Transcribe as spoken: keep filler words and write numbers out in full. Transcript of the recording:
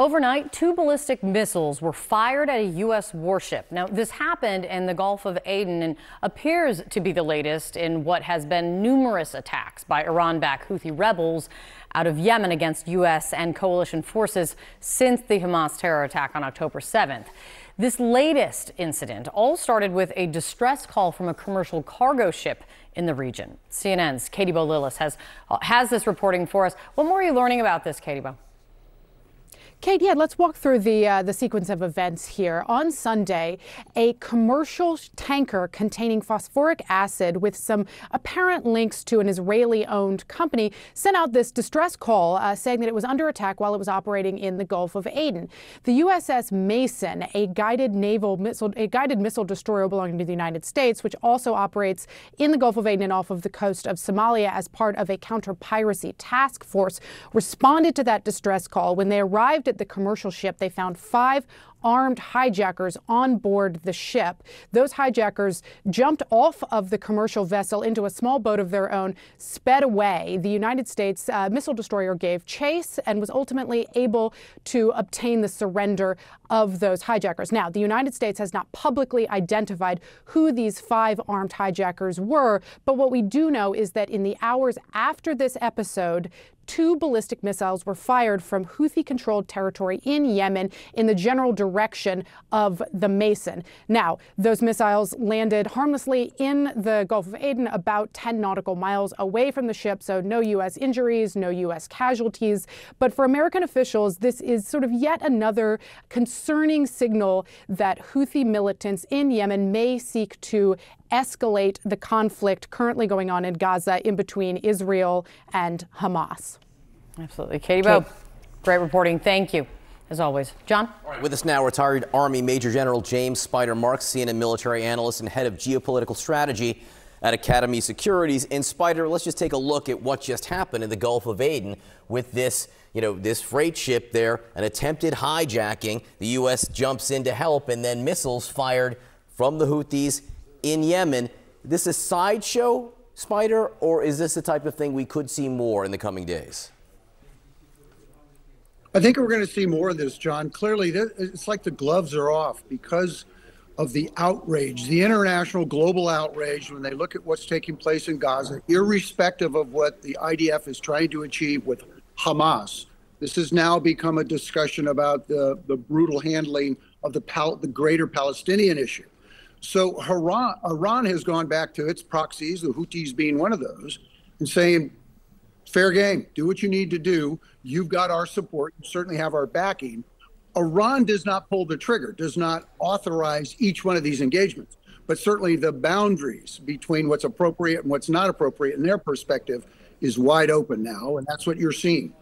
Overnight, two ballistic missiles were fired at a U S warship. Now, this happened in the Gulf of Aden and appears to be the latest in what has been numerous attacks by Iran-backed Houthi rebels out of Yemen against U S and coalition forces since the Hamas terror attack on October seventh. This latest incident all started with a distress call from a commercial cargo ship in the region. C N N's Katie Bo Lillis has, has this reporting for us. What more are you learning about this, Katie Bo? Kate, yeah, let's walk through the uh, the sequence of events here. On Sunday, a commercial tanker containing phosphoric acid with some apparent links to an Israeli-owned company sent out this distress call uh, saying that it was under attack while it was operating in the Gulf of Aden. The U S S Mason, a guided naval missile, a guided missile destroyer belonging to the United States, which also operates in the Gulf of Aden and off of the coast of Somalia as part of a counter-piracy task force, responded to that distress call. When they arrived at the commercial ship, they found five armed hijackers on board the ship. Those hijackers jumped off of the commercial vessel into a small boat of their own, sped away. The United States uh, missile destroyer gave chase and was ultimately able to obtain the surrender of those hijackers. Now, the United States has not publicly identified who these five armed hijackers were, but what we do know is that in the hours after this episode, two ballistic missiles were fired from Houthi-controlled territory in Yemen in the general direction of the Mason. Now, those missiles landed harmlessly in the Gulf of Aden, about ten nautical miles away from the ship, so no U S injuries, no U S casualties. But for American officials, this is sort of yet another concerning signal that Houthi militants in Yemen may seek to escalate the conflict currently going on in Gaza in between Israel and Hamas. Absolutely. Katie Bo, great reporting. Thank you, as always. John? All right, with us now, retired Army Major General James Spider Marks, C N N military analyst and head of geopolitical strategy at Academy Securities. And Spider, let's just take a look at what just happened in the Gulf of Aden with this, you know, this freight ship there, an attempted hijacking. The U S jumps in to help, and then missiles fired from the Houthis in Yemen. This a sideshow, Spider, or is this the type of thing we could see more in the coming days? I think we're going to see more of this, John. Clearly, it's like the gloves are off because of the outrage, the international global outrage when they look at what's taking place in Gaza, irrespective of what the I D F is trying to achieve with Hamas. This has now become a discussion about the, the brutal handling of the, Pal the greater Palestinian issue. So Iran, Iran has gone back to its proxies, the Houthis being one of those, and saying, fair game, do what you need to do. You've got our support, you certainly have our backing. Iran does not pull the trigger, does not authorize each one of these engagements, but certainly the boundaries between what's appropriate and what's not appropriate in their perspective is wide open now, and that's what you're seeing.